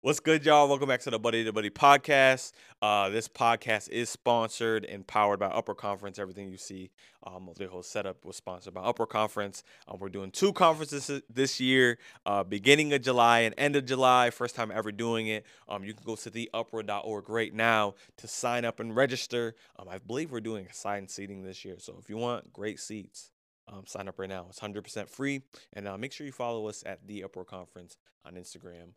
What's good, y'all? Welcome back to the Buddy to Buddy podcast. This podcast is sponsored and powered by Upper Conference. Everything you see, the whole setup was sponsored by Upper Conference. We're doing two conferences this year, beginning of July and end of July. First time ever doing it. You can go to theupper.org right now to sign up and register. I believe we're doing assigned seating this year. So if you want great seats, sign up right now. It's 100% free. And make sure you follow us at The Upper Conference on Instagram.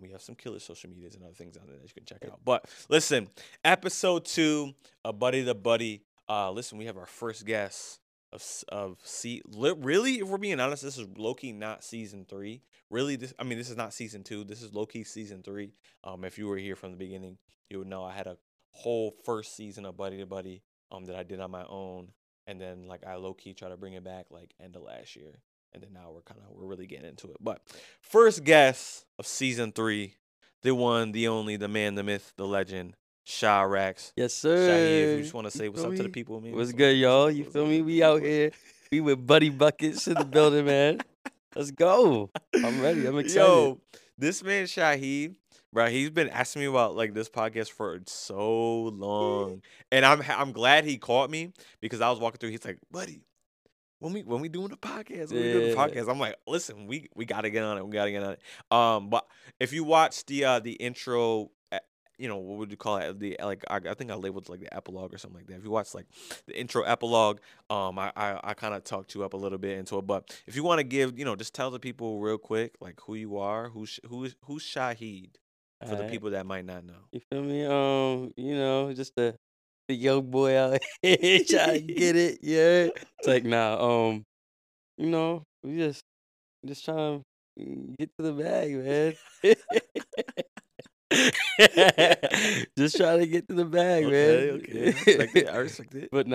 We have some killer social medias and other things on there that you can check out. But listen, episode 2 of Buddy to Buddy. Listen, we have our first guest of really, if we're being honest, this is low-key not season 3. Really, this is not season 2. This is low-key season 3. If you were here from the beginning, you would know I had a whole first season of Buddy to Buddy that I did on my own. And then, I low-key try to bring it back, end of last year. And then now we're really getting into it. But first guest of season 3, the one, the only, the man, the myth, the legend, Shyrax. Yes, sir. Shahid, if you just want to say what's up to the people, man. What's good, y'all? You feel me? We out here. We with Buddy Buckets in the building, man. Let's go. I'm ready. I'm excited. Yo, this man, Shahid. Bro, he's been asking me about this podcast for so long, and I'm glad he caught me because I was walking through. He's like, buddy, when we doing the podcast, I'm like, listen, we gotta get on it. But if you watch the intro, what would you call it? I think I labeled the epilogue or something like that. If you watch the intro epilogue, I kind of talked you up a little bit into it. But if you want to give, just tell the people real quick who you are, who's Shahid. For the people that might not know. You feel me? Just the young boy out here trying to get it, yeah. It's we just trying to get to the bag, man. Just trying to get to the bag, man. Okay. I respect it. But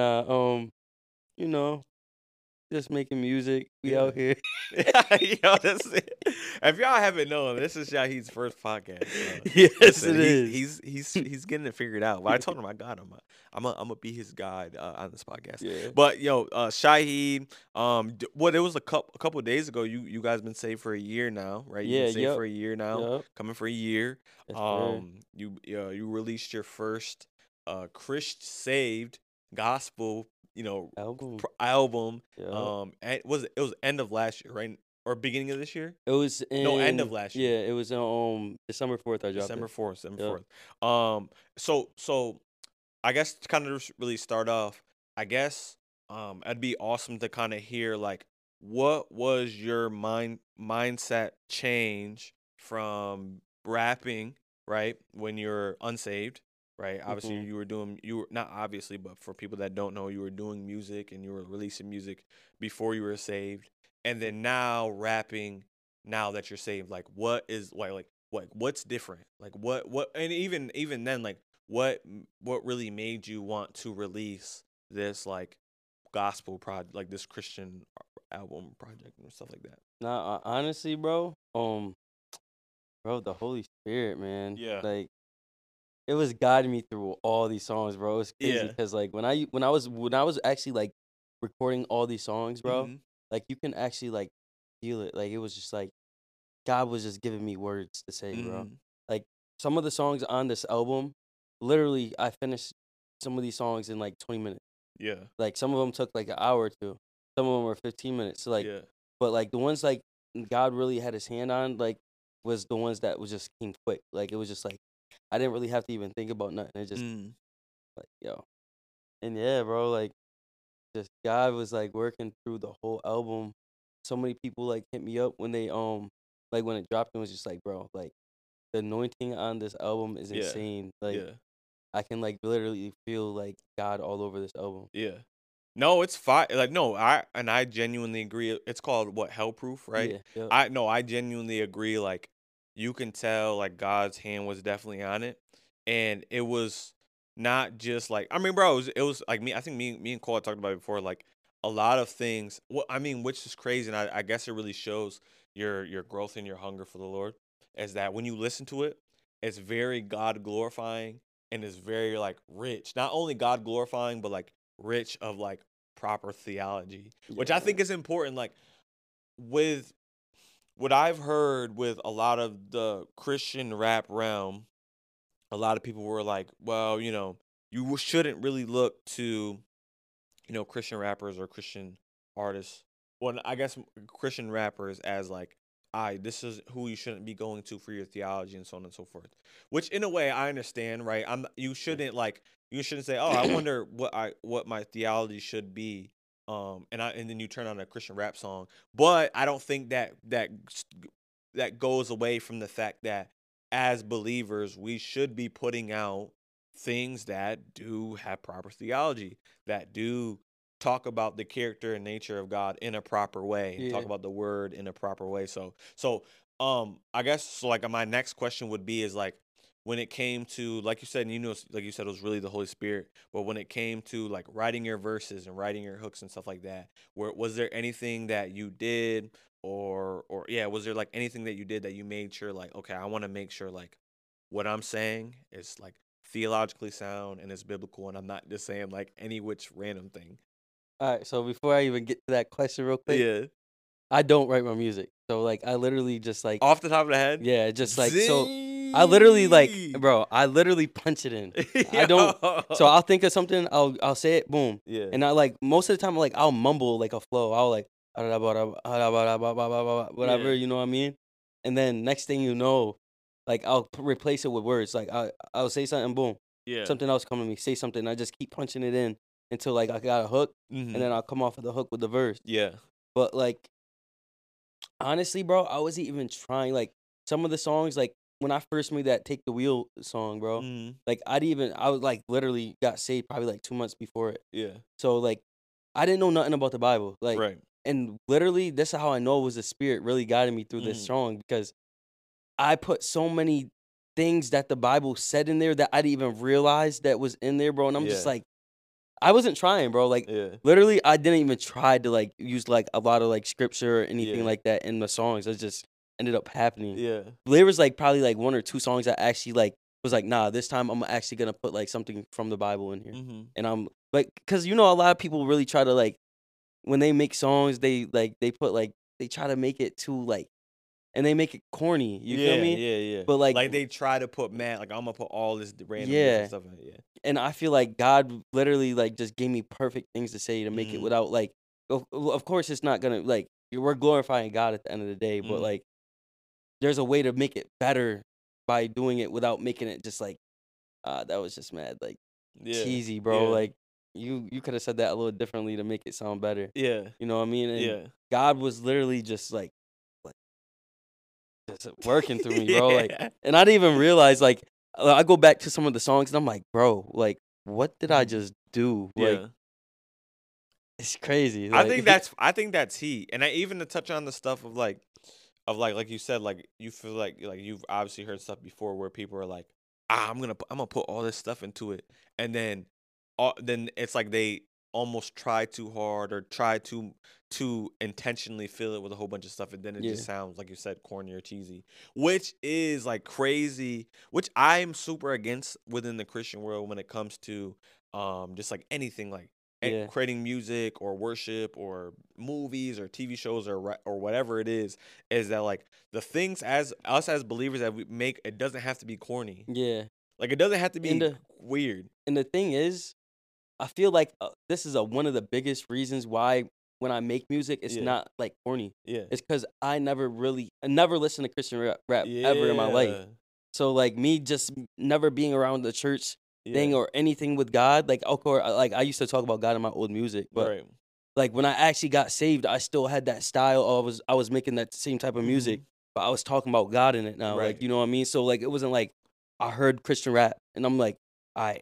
just making music. We out here. Yo, that's it. If y'all haven't known, this is Shahid's first podcast. Yes, listen, it is. He's getting it figured out. But I told him I got him. I'm gonna be his guide on this podcast. Yeah. But yo, Shahid, it was a couple of days ago. You guys been saved for a year now, right? Yeah, for a year now. Yep. Coming for a year. That's you released your first Christ-saved gospel album. Yep. It was end of last year, right? Or beginning of this year? It was end of last year. Yeah, it was December 4th. I dropped December 4th. Yep. So I guess to kind of really start off, I guess it'd be awesome to kind of hear what was your mindset change from rapping, right, when you're unsaved? Right. Obviously, mm-hmm. you were not obviously, but for people that don't know, you were doing music and you were releasing music before you were saved. And then now rapping now that you're saved, what's different? And even then, what really made you want to release this gospel project, this Christian album project and stuff like that? Nah, honestly, bro. Bro, the Holy Spirit, man. Yeah. It was guiding me through all these songs, bro. It's crazy because when I was actually recording all these songs, bro, mm-hmm. You can actually feel it. It was just God was just giving me words to say, mm-hmm. bro. Some of the songs on this album, literally, I finished some of these songs in 20 minutes. Yeah. Some of them took an hour or two. Some of them were 15 minutes. So but the ones God really had his hand on was the ones that was just came quick. It was just I didn't really have to even think about nothing. It just yo. And yeah, bro, just God was working through the whole album. So many people hit me up when they when it dropped and was just bro, the anointing on this album is insane. I can literally feel God all over this album. Yeah. No, it's fire. I genuinely agree. It's called what, Hellproof, right? Yeah, yep. I genuinely agree you can tell God's hand was definitely on it, and it was not just bro, it was me. I think me and Cole talked about it before. A lot of things. Which is crazy, and I guess it really shows your growth and your hunger for the Lord. Is that when you listen to it, it's very God glorifying and it's very rich. Not only God glorifying, but rich of proper theology, which I think is important. With what I've heard with a lot of the Christian rap realm, a lot of people were like, well, you know, you shouldn't really look to, you know, Christian rappers or Christian artists. Well, I guess Christian rappers as like, this is who you shouldn't be going to for your theology and so on and so forth. Which in a way I understand, right? You shouldn't say, oh, I wonder what my theology should be. And then you turn on a Christian rap song. But I don't think that goes away from the fact that as believers, we should be putting out things that do have proper theology, that do talk about the character and nature of God in a proper way, yeah. Talk about the word in a proper way. So like my next question would be is like, when it came to, like you said, and you know, like you said, it was really the Holy Spirit. But when it came to like writing your verses and writing your hooks and stuff like that, was there anything that you did or yeah, was there like anything that you did that you made sure like, okay, I want to make sure like what I'm saying is like theologically sound and it's biblical and I'm not just saying like any which random thing. All right. So before I even get to that question real quick, yeah, I don't write my music. So like I literally just like off the top of the head. Yeah. Just like, so. I literally like, bro, I literally punch it in. I don't. So I'll think of something. I'll say it. Boom. Yeah. And I like most of the time, like I'll mumble like a flow. I'll like, whatever, yeah. You know what I mean? And then next thing you know, like I'll replace it with words. Like I'll say something. Boom. Yeah. Something else come to me. Say something. I just keep punching it in until like I got a hook. Mm-hmm. And then I'll come off of the hook with the verse. Yeah. But like, honestly, bro, I wasn't even trying. Like some of the songs, like, when I first made that Take the Wheel song, bro, like I was like literally got saved probably like 2 months before it. Yeah. So like I didn't know nothing about the Bible. Like, right. And literally that's how I know it was the Spirit really guided me through this song, because I put so many things that the Bible said in there that I didn't even realize that was in there, bro. And I'm just like, I wasn't trying, bro. Like literally I didn't even try to like use like a lot of like scripture or anything like that in the songs. I just ended up happening. Yeah. There was like probably like one or two songs I actually like was like, nah, this time I'm actually gonna put like something from the Bible in here. Mm-hmm. And I'm like, because you know a lot of people really try to like when they make songs, they try to make it too like, and they make it corny. You feel me? Yeah. But like they try to put I'm gonna put all this random stuff in it. Yeah. And I feel like God literally like just gave me perfect things to say to make it without like, of course it's not gonna like, we're glorifying God at the end of the day, but like there's a way to make it better by doing it without making it just like, that was just mad, like cheesy, bro. Yeah. Like you could have said that a little differently to make it sound better. Yeah. You know what I mean? And God was literally just like just working through me, bro. Like, and I didn't even realize, like, I go back to some of the songs and I'm like, bro, like, what did I just do? Like, it's crazy. Like, I think that's heat. And I even to touch on the stuff of like you said, like you feel like you've obviously heard stuff before where people are like, I'm gonna put all this stuff into it, and then it's like they almost try too hard or try to intentionally fill it with a whole bunch of stuff, and then it just sounds like you said corny or cheesy, which is like crazy, which I'm super against within the Christian world when it comes to just like anything like. And creating music or worship or movies or TV shows or whatever it is that like the things as us as believers that we make, it doesn't have to be corny. Yeah. Like it doesn't have to be weird. And the thing is, I feel like this is one of the biggest reasons why when I make music, it's not like corny. Yeah. It's because I never listened to Christian rap ever in my life. So like me just never being around the church thing or anything with God, like of course, like I used to talk about God in my old music, but like when I actually got saved, I still had that style. I was making that same type of music, but I was talking about God in it now, like you know what I mean. So like it wasn't like I heard Christian rap and I'm like, I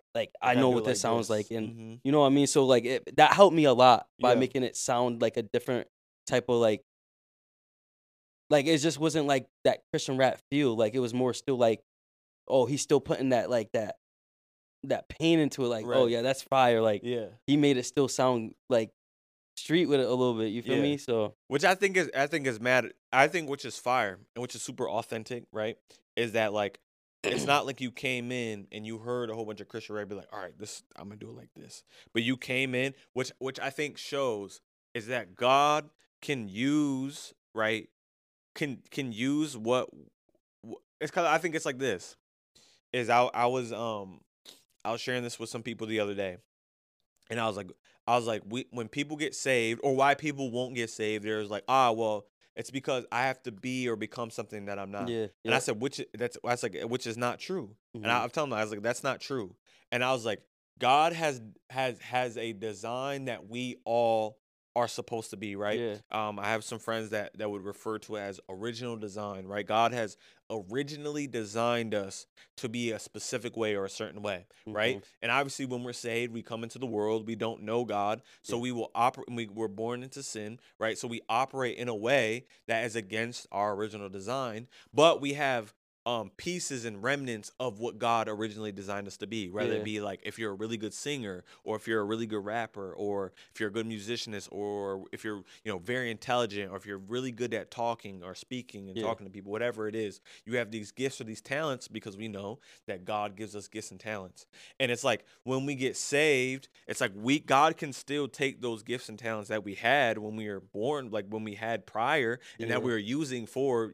know what that sounds like, and you know what I mean. So like that helped me a lot by making it sound like a different type of like it just wasn't like that Christian rap feel. Like it was more still like, oh, he's still putting that like that pain into it, like oh yeah, that's fire, like he made it still sound like street with it a little bit, you feel me? So which I think is mad, I think, which is fire and which is super authentic, right? Is that like it's not like you came in and you heard a whole bunch of Christian rap, be like, all right, this I'm gonna do it like this, but you came in, which I think shows is that God can use, right, can use what it's kind of, I think it's like this is I was sharing this with some people the other day, and I was like when people get saved, or why people won't get saved, there's like, well, it's because I have to be or become something that I'm not. Yeah. And I said, which is not true. Mm-hmm. And I'm telling them, I was like, that's not true. And I was like, God has a design that we all are supposed to be, right? Yeah. I have some friends that would refer to it as original design, right? God has originally designed us to be a specific way or a certain way, mm-hmm. right? And obviously when we're saved, we come into the world, we don't know God, so we will operate, we're born into sin, right? So we operate in a way that is against our original design, but we have pieces and remnants of what God originally designed us to be, whether it be like if you're a really good singer, or if you're a really good rapper, or if you're a good musicianist, or if you're very intelligent, or if you're really good at talking or speaking and talking to people, whatever it is, you have these gifts or these talents, because we know that God gives us gifts and talents. And it's like when we get saved, it's like God can still take those gifts and talents that we had when we were born, like when we had prior, and that we were using for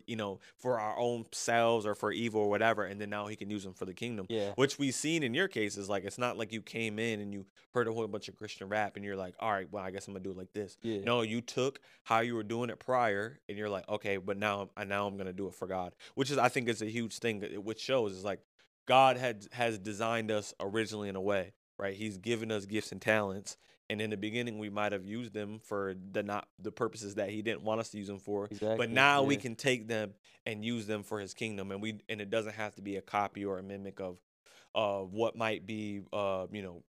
for our own selves or for evil or whatever, and then now he can use them for the kingdom, which we've seen in your case. Is like, it's not like you came in and you heard a whole bunch of Christian rap and you're like, all right, well, I guess I'm gonna do it like this. No, you took how you were doing it prior and you're like, okay, but now I'm gonna do it for God, which is, I think, it's a huge thing, which shows is like God has designed us originally in a way, right? He's given us gifts and talents, and in the beginning we might have used them for not the purposes that he didn't want us to use them for. Exactly. But now we can take them and use them for his kingdom, and it doesn't have to be a copy or a mimic of what might be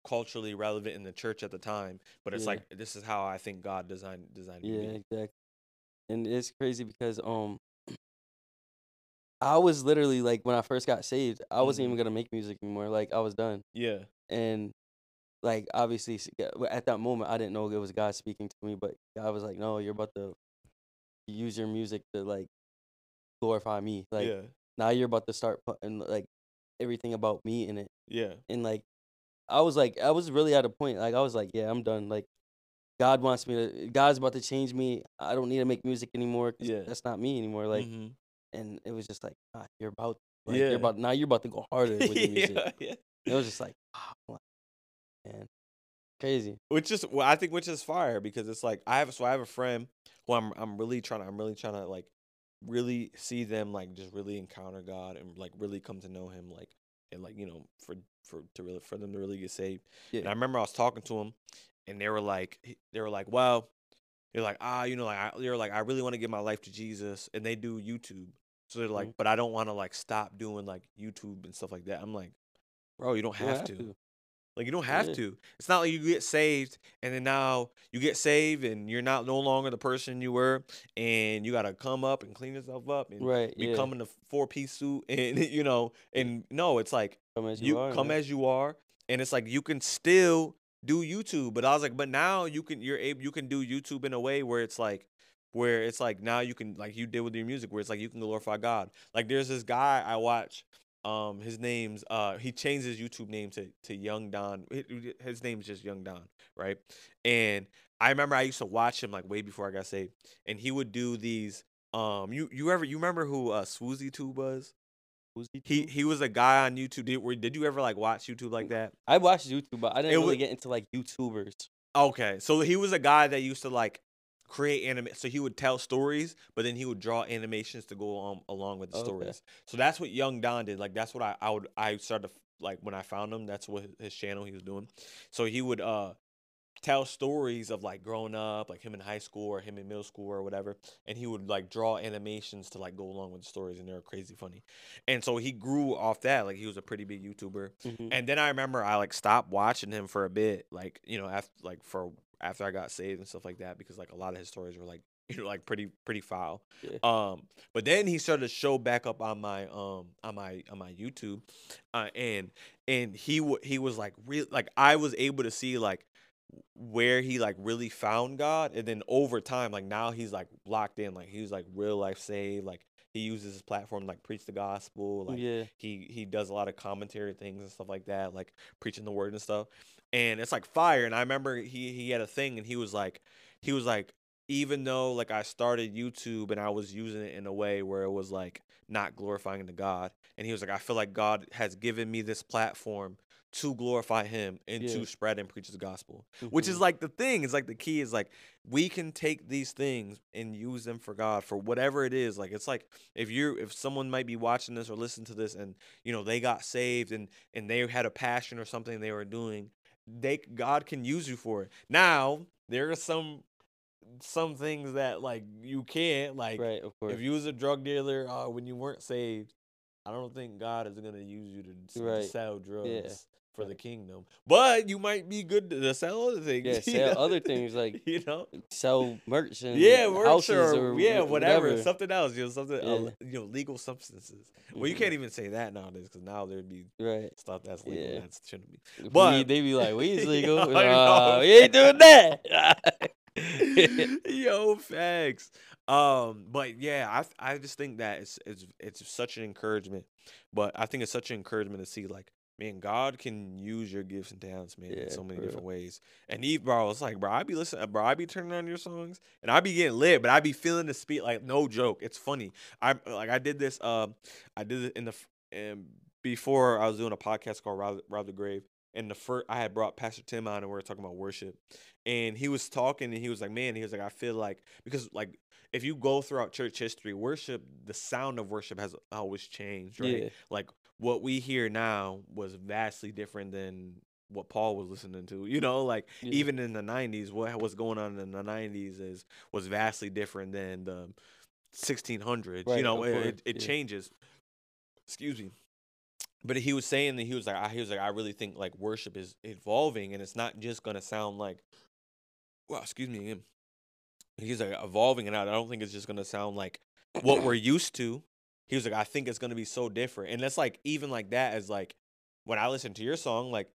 culturally relevant in the church at the time. But it's like, this is how I think God designed me. Yeah, exactly. And it's crazy because I was literally like, when I first got saved, I wasn't even gonna make music anymore. Like, I was done. Yeah. And like, obviously, at that moment, I didn't know it was God speaking to me, but God was like, no, you're about to use your music to, like, glorify me. Like, now you're about to start putting, like, everything about me in it. Yeah. And, like, I was really at a point. Like, I was like, yeah, I'm done. Like, God wants me to, God's about to change me. I don't need to make music anymore. Yeah. That's not me anymore. Like, and it was just like, nah, you're about to. Like, now you're about to go harder with your music. It was just like, wow. Man, crazy. Which is fire, because it's like, I have a friend who I'm really trying to like really see them, like, just really encounter God and like really come to know him, like, and like, for them to really get saved. And I remember I was talking to him, and they were like, well, they're like, they're like, I really want to give my life to Jesus, and they do YouTube. So they're like, but I don't want to like stop doing like YouTube and stuff like that. I'm like, bro, you don't have to. Like, you don't have to. It's not like you get saved and then now you get saved and you're no longer the person you were, and you got to come up and clean yourself up and become in a 4-piece suit and, and no, it's like, come as you are. And it's like, you can still do YouTube. But I was like, but now you can do YouTube in a way where it's like now you can, like you did with your music, where it's like, you can glorify God. Like, there's this guy I watch. His name's he changed his YouTube name to Young Don. His name's just Young Don, right? And I remember I used to watch him like way before I got saved, and he would do these you remember who Swoozie Tube was? He was a guy on YouTube. Did you ever like watch YouTube like that? I watched YouTube, but I didn't really get into like YouTubers. Okay, so he was a guy that used to like create anime, so he would tell stories, but then he would draw animations to go along with the stories. So that's what Young Don did. Like, that's what I started, like, when I found him, that's what his channel he was doing. So he would tell stories of like growing up, like him in high school or him in middle school or whatever, and he would like draw animations to like go along with the stories, and they were crazy funny. And so he grew off that. Like, he was a pretty big YouTuber. And then I remember I like stopped watching him for a bit, like, after I got saved and stuff like that, because like a lot of his stories were like, like pretty foul. But then he started to show back up on my on my YouTube, and he was like real, like I was able to see like where he like really found God, and then over time, like now he's like locked in, like he's like real life saved, like he uses his platform to, like, preach the gospel, like he does a lot of commentary things and stuff like that, like preaching the word and stuff. And it's like fire. And I remember he had a thing, and he was like even though like I started YouTube and I was using it in a way where it was like not glorifying to God. And he was like, I feel like God has given me this platform to glorify him and to spread and preach the gospel, which is like the thing. It's like the key is like we can take these things and use them for God for whatever it is. Like it's like if someone might be watching this or listening to this and, you know, they got saved and they had a passion or something they were doing, God can use you for it. Now, there are some things that like you can't, like if you was a drug dealer when you weren't saved, I don't think God is going to use you to sell drugs for the kingdom. But you might be good to sell other things. Yeah, sell other things, like, you know, sell merch and merch or whatever, something else, you know, you know, legal substances. Well, you can't even say that nowadays because now there'd be stuff that's legal that shouldn't be. But they be like, weed's legal. We ain't doing that. Yo, facts. But yeah, I just think that it's such an encouragement. But I think it's such an encouragement to see like, man, God can use your gifts and talents, man, in so many different ways. And it's like, bro, I be listening, bro, I be turning on your songs, and I be getting lit, but I be feeling the speed, like, no joke. It's funny. I did this before I was doing a podcast called Rob the Grave. And I had brought Pastor Tim on, and we were talking about worship. And he was talking, and he was like, man, he was like, I feel like, because, like, if you go throughout church history, worship, the sound of worship has always changed, right? Yeah. Like, what we hear now was vastly different than what Paul was listening to. You know, like, even in the 90s, what was going on in the 90s was vastly different than the 1600s. Right, you know, it changes. Excuse me. But he was saying that he was like, I really think like worship is evolving, and it's not just gonna sound like, well, excuse me again. He's like evolving, and I don't think it's just gonna sound like what we're used to. He was like, I think it's gonna be so different, and that's like even like that is like when I listen to your song, like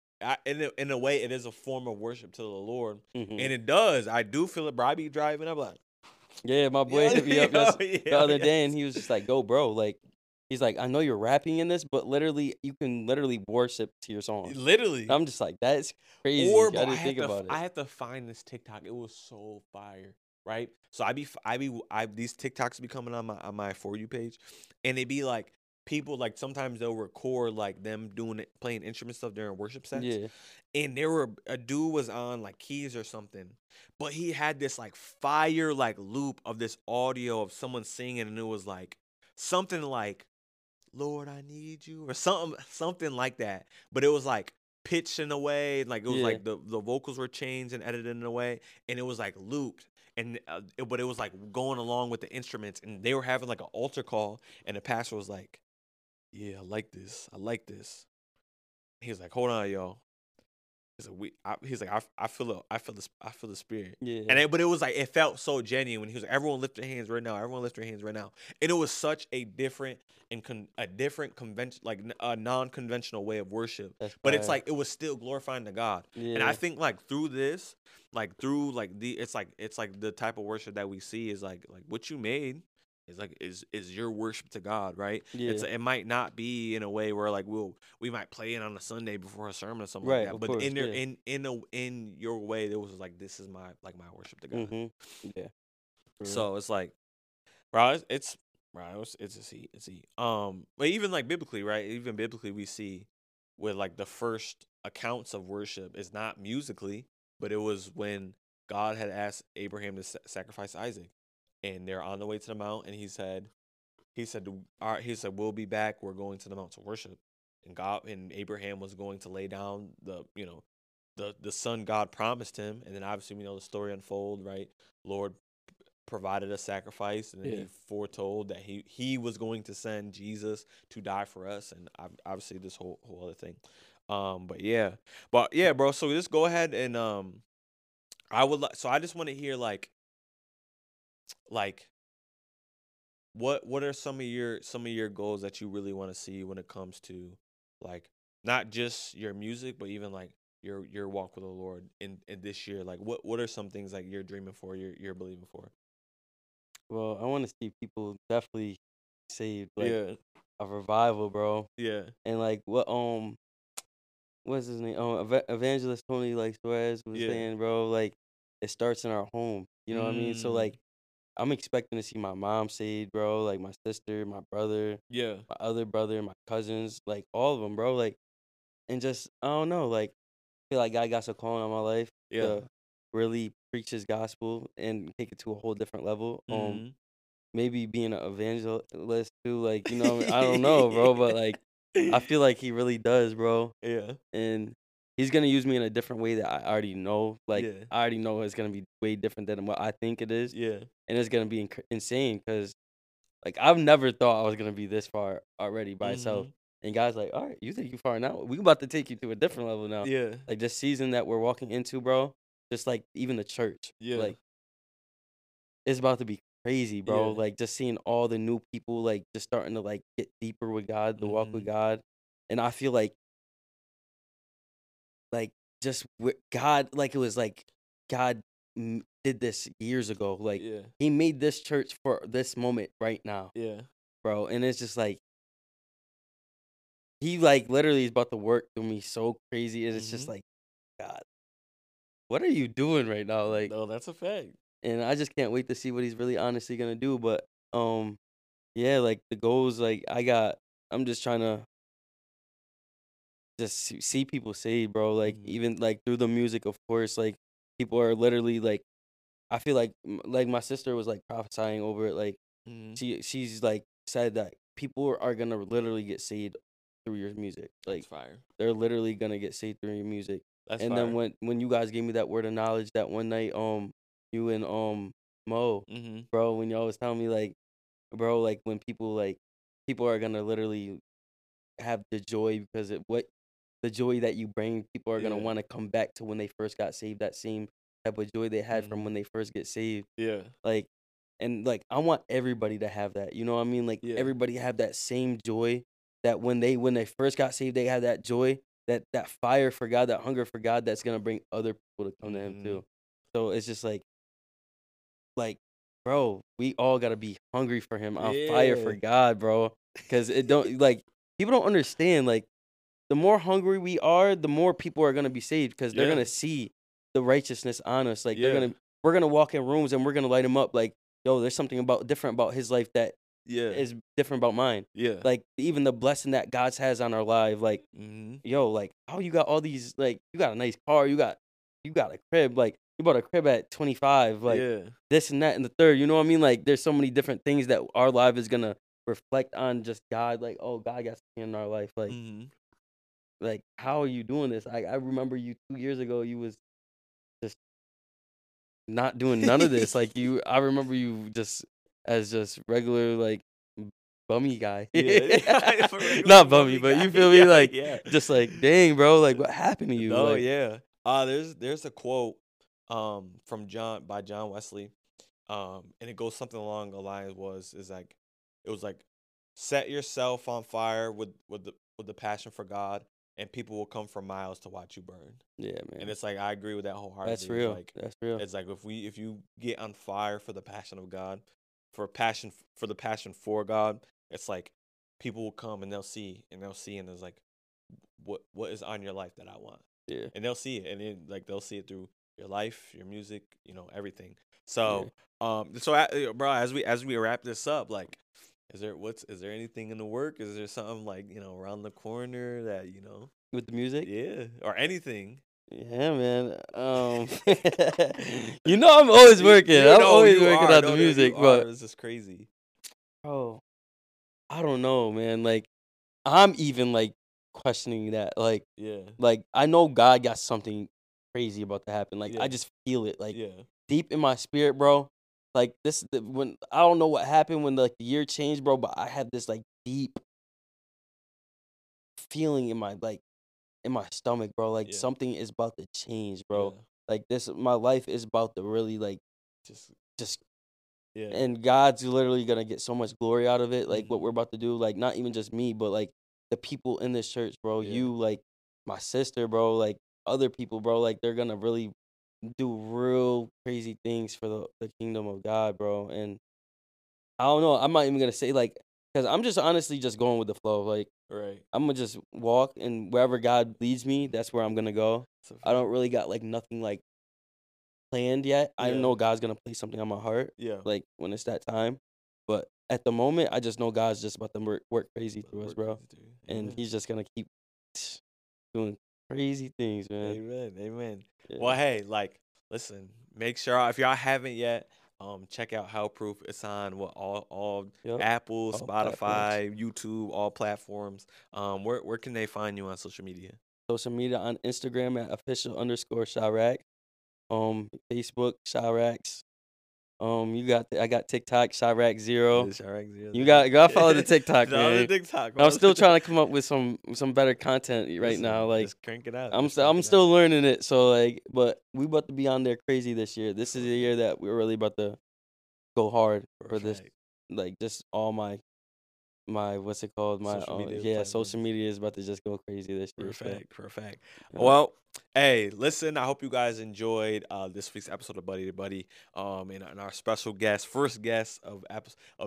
in a way it is a form of worship to the Lord, and it does. I do feel it. Bro, I be driving, I'm like, yeah, my boy hit me up the other day, and he was just like, go, bro, like. He's like, I know you're rapping in this, but literally, you can literally worship to your song. Literally. I'm just like, that's crazy. I didn't think about it. I had to find this TikTok. It was so fire, right? So these TikToks be coming on my For You page, and they be like, people, like, sometimes they'll record, like, them doing it, playing instrument stuff during worship sets. Yeah. And there were, a dude was on, like, keys or something, but he had this, like, fire, like, loop of this audio of someone singing, and it was like, something like, Lord, I need you, or something like that. But it was like pitched in a way, like it was like the vocals were changed and edited in a way, and it was like looped, and but it was like going along with the instruments, and they were having like an altar call, and the pastor was like, yeah, I like this. He was like, hold on, y'all. He's like, I feel the spirit. Yeah. But it was like, it felt so genuine. He was like, everyone lift their hands right now. Everyone lift their hands right now. And it was such a different convention, like a non-conventional way of worship. But it's like, it was still glorifying to God. Yeah. And I think like through this, like through like the, it's like the type of worship that we see is like what you made. It's like is your worship to God, right? Yeah. It might not be in a way where like we might play it on a Sunday before a sermon or something like that. But in your way, there was like, this is my worship to God. Mm-hmm. Yeah. So it's like, bro, it's a heat. But even like biblically, right? Even biblically, we see with like the first accounts of worship is not musically, but it was when God had asked Abraham to sacrifice Isaac. And they're on the way to the mount, and he said, we'll be back. We're going to the mount to worship. And God and Abraham was going to lay down the son God promised him. And then obviously we know the story unfold, right? Lord provided a sacrifice, and then he foretold that he was going to send Jesus to die for us, and obviously this whole other thing. But yeah, bro. So just go ahead and I just want to hear like what are some of your goals that you really want to see when it comes to like not just your music, but even like your walk with the Lord in this year? Like what are some things like you're dreaming for, you're believing for? Well, I want to see people definitely saved, like a revival, bro. Yeah. And like what what's his name? Evangelist Tony Suarez was saying, bro, like it starts in our home. You know what I mean? So, like, I'm expecting to see my mom saved, bro. Like, my sister, my brother. Yeah. My other brother, my cousins. Like, all of them, bro. Like, and just, I don't know. Like, I feel like God got so calling on my life. Yeah. To really preach his gospel and take it to a whole different level. Maybe being an evangelist, too. Like, you know, I don't know, bro. But, like, I feel like he really does, bro. Yeah. And he's going to use me in a different way that I already know. Like, yeah. I already know it's going to be way different than what I think it is. Yeah. And it's going to be insane because, like, I've never thought I was going to be this far already by itself. And God's like, all right, you think you're far now? We're about to take you to a different level now. Yeah. Like, this season that we're walking into, bro, just, like, even the church. Yeah. Like, it's about to be crazy, bro. Yeah. Like, just seeing all the new people, like, just starting to, like, get deeper with God, the walk with God. And I feel like, just with God, like, it was like God did this years ago. Like, he made this church for this moment right now. Yeah. Bro, and it's just like, he, like, literally is about to work through me so crazy. And it's just like, God, what are you doing right now? Like, no, that's a fact. And I just can't wait to see what he's really honestly going to do. But, yeah, like, the goals, like, I'm just trying to just see people saved, bro. Like, even, like, through the music, of course, like, people are literally, like, I feel like, my sister was, like, prophesying over it. Like, she's, like, said that people are going to literally get saved through your music. Like, that's fire. They're literally going to get saved through your music. That's and fire. Then when you guys gave me that word of knowledge that one night, you and Mo, bro, when y'all was telling me, like, bro, like, when people are gonna literally have the joy because of what the joy that you bring, people are gonna want to come back to when they first got saved, that same type of joy they had from when they first get saved. Yeah. Like, and, like, I want everybody to have that. You know what I mean? Like, everybody have that same joy that when they first got saved, they had that joy, that fire for God, that hunger for God that's gonna bring other people to come to him too. So it's just like, bro, we all gotta be hungry for him, on fire for God, bro. Because it don't like people don't understand. Like, the more hungry we are, the more people are gonna be saved because they're gonna see the righteousness on us. Like, we're gonna walk in rooms and we're gonna light them up. Like, yo, there's something different about his life that is different about mine. Yeah, like, even the blessing that God has on our life. Like, yo, like, how you got all these? Like, you got a nice car, you got a crib, like. You bought a crib at 25, like, this and that and the third. You know what I mean? Like, there's so many different things that our life is going to reflect on just God. Like, oh, God got something in our life. Like, like, how are you doing this? I remember you 2 years ago, you was just not doing none of this. Like, I remember you just as just regular, like, bummy guy. Yeah. Not bummy, but you feel me? Yeah, like, just like, dang, bro, like, what happened to you? Oh, like, yeah. There's a quote. From John Wesley, and it goes something along the lines it was like, set yourself on fire with the passion for God, and people will come for miles to watch you burn. Yeah, man. And it's like, I agree with that wholeheartedly. That's real. Like, that's real. It's like, if you get on fire for the passion of God, for God, it's like people will come and they'll see, and it's like, what is on your life that I want? Yeah. And they'll see it, and then, like, they'll see it through your life, your music, you know, everything. So, bro, as we wrap this up, like, is there anything in the work? Is there something, like, you know, around the corner that, you know, with the music? Yeah, or anything. Yeah, man. You know, I'm always working. I'm always working out the music, but this is crazy. Oh, I don't know, man. Like, I'm even, like, questioning that. Like, like, I know God got something crazy about to happen. Like, I just feel it, like, deep in my spirit, bro. Like, when I don't know what happened when, like, the year changed, bro, but I have this, like, deep feeling in my stomach, bro. Like, something is about to change, bro. Like, my life is about to really, like, just and God's literally gonna get so much glory out of it. Like, what we're about to do, like, not even just me, but, like, the people in this church, bro. You, like, my sister, bro, like, other people, bro, like, they're gonna really do real crazy things for the kingdom of God, bro. And I don't know, I'm not even gonna say, like, because I'm just honestly just going with the flow. Like, right, I'm gonna just walk, and wherever God leads me, that's where I'm gonna go. I don't really got, like, nothing, like, planned yet. I know God's going to place something on my heart, like, when it's that time. But at the moment, I just know God's just about to work crazy through us, bro. And he's just going to keep doing crazy things, man. Amen, amen. Yeah. Well, hey, like, listen, make sure, if y'all haven't yet, check out Hellproof. It's on all Apple, all Spotify, platforms. YouTube, all platforms. Where can they find you on social media? Social media on Instagram at official_Shyrax. Facebook, Shyrax. You got I got TikTok, Shyrax0. You gotta follow the TikTok, man. The TikTok, man. I'm still trying to come up with some better content right now. Like, just crank it out. I'm still learning it. So, like, but we about to be on there crazy this year. This is the year that we're really about to go hard for this. Like, just all my what's it called? My social media social media is about to just go crazy this year. Perfect. Yeah. Well, hey, listen, I hope you guys enjoyed this week's episode of Buddy to Buddy, and our special guest, first guest of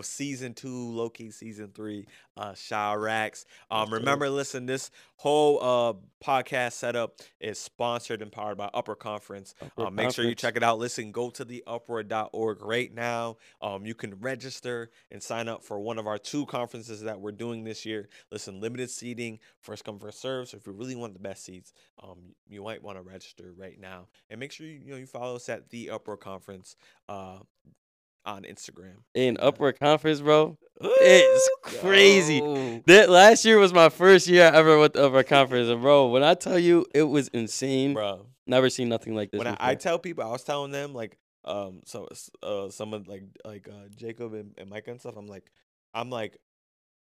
season 2, low-key season 3, Shyrax. Remember, listen, this whole podcast setup is sponsored and powered by Upper Conference. Make sure you check it out. Listen, go to theupper.org right now. You can register and sign up for one of our 2 conferences that we're doing this year. Listen, limited seating, first come, first serve. So if you really want the best seats, you might want to register right now, and make sure you follow us at the Upper Conference on Instagram. Upper Conference, bro, it's crazy. That last year was my first year I ever went to Upper Conference, and bro, when I tell you, it was insane, bro. Never seen nothing like this. When I tell people, I was telling them like, someone like Jacob and Micah and stuff. I'm like,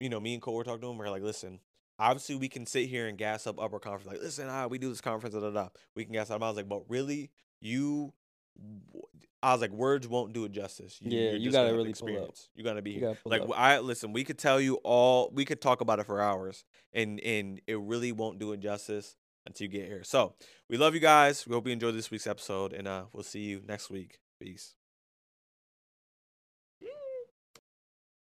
me and Cole were talking to him. We're like, listen. Obviously, we can sit here and gas up Upper Conference. Like, listen, we do this conference, we can gas up. I was like, but really, words won't do it justice. You got to really experience. You got to be here. Like, listen, we could tell you all, we could talk about it for hours, and it really won't do it justice until you get here. So, we love you guys. We hope you enjoyed this week's episode, and we'll see you next week. Peace.